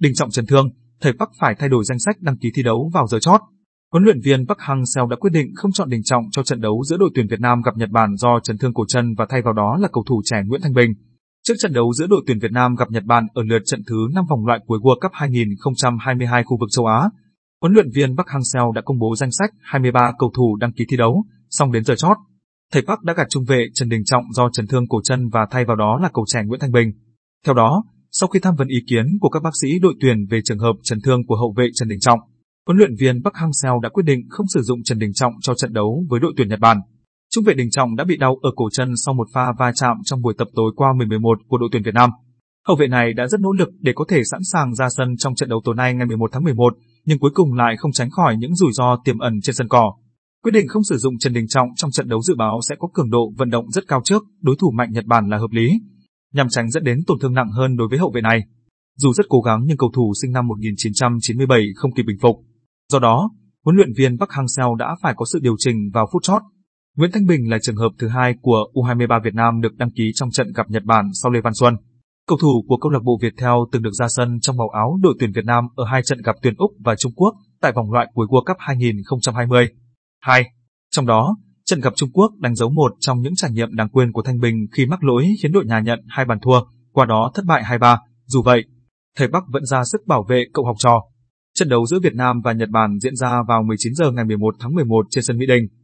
Đình Trọng chấn thương, thầy Park phải thay đổi danh sách đăng ký thi đấu vào giờ chót. Huấn luyện viên Park Hang-seo đã quyết định không chọn Đình Trọng cho trận đấu giữa đội tuyển Việt Nam gặp Nhật Bản do chấn thương cổ chân và thay vào đó là cầu thủ trẻ Nguyễn Thanh Bình. Trước trận đấu giữa đội tuyển Việt Nam gặp Nhật Bản ở lượt trận thứ 5 vòng loại cuối World Cup 2022 khu vực châu Á, huấn luyện viên Park Hang-seo đã công bố danh sách 23 cầu thủ đăng ký thi đấu, song đến giờ chót, thầy Park đã gạt trung vệ Trần Đình Trọng do chấn thương cổ chân và thay vào đó là cầu trẻ Nguyễn Thanh Bình. Theo đó, sau khi tham vấn ý kiến của các bác sĩ đội tuyển về trường hợp chấn thương của hậu vệ Trần Đình Trọng, huấn luyện viên Park Hang-seo đã quyết định không sử dụng Trần Đình Trọng cho trận đấu với đội tuyển Nhật Bản. Trung vệ Đình Trọng đã bị đau ở cổ chân sau một pha va chạm trong buổi tập tối qua 11 của đội tuyển Việt Nam. Hậu vệ này đã rất nỗ lực để có thể sẵn sàng ra sân trong trận đấu tối nay ngày 11 tháng 11, nhưng cuối cùng lại không tránh khỏi những rủi ro tiềm ẩn trên sân cỏ. Quyết định không sử dụng Trần Đình Trọng trong trận đấu dự báo sẽ có cường độ vận động rất cao trước đối thủ mạnh Nhật Bản là hợp lý, nhằm tránh dẫn đến tổn thương nặng hơn đối với hậu vệ này. Dù rất cố gắng nhưng cầu thủ sinh năm 1997 không kịp bình phục. Do đó, huấn luyện viên Park Hang-seo đã phải có sự điều chỉnh vào phút chót. Nguyễn Thanh Bình là trường hợp thứ hai của U23 Việt Nam được đăng ký trong trận gặp Nhật Bản sau Lê Văn Xuân. Cầu thủ của câu lạc bộ Viettel từng được ra sân trong màu áo đội tuyển Việt Nam ở hai trận gặp tuyển Úc và Trung Quốc tại vòng loại cuối World Cup 2020. Trong đó, trận gặp Trung Quốc đánh dấu một trong những trải nghiệm đáng quên của Thanh Bình khi mắc lỗi khiến đội nhà nhận 2 bàn thua, qua đó thất bại 2-3. Dù vậy, thầy Park vẫn ra sức bảo vệ cậu học trò. Trận đấu giữa Việt Nam và Nhật Bản diễn ra vào 19 giờ ngày 11 tháng 11 trên sân Mỹ Đình.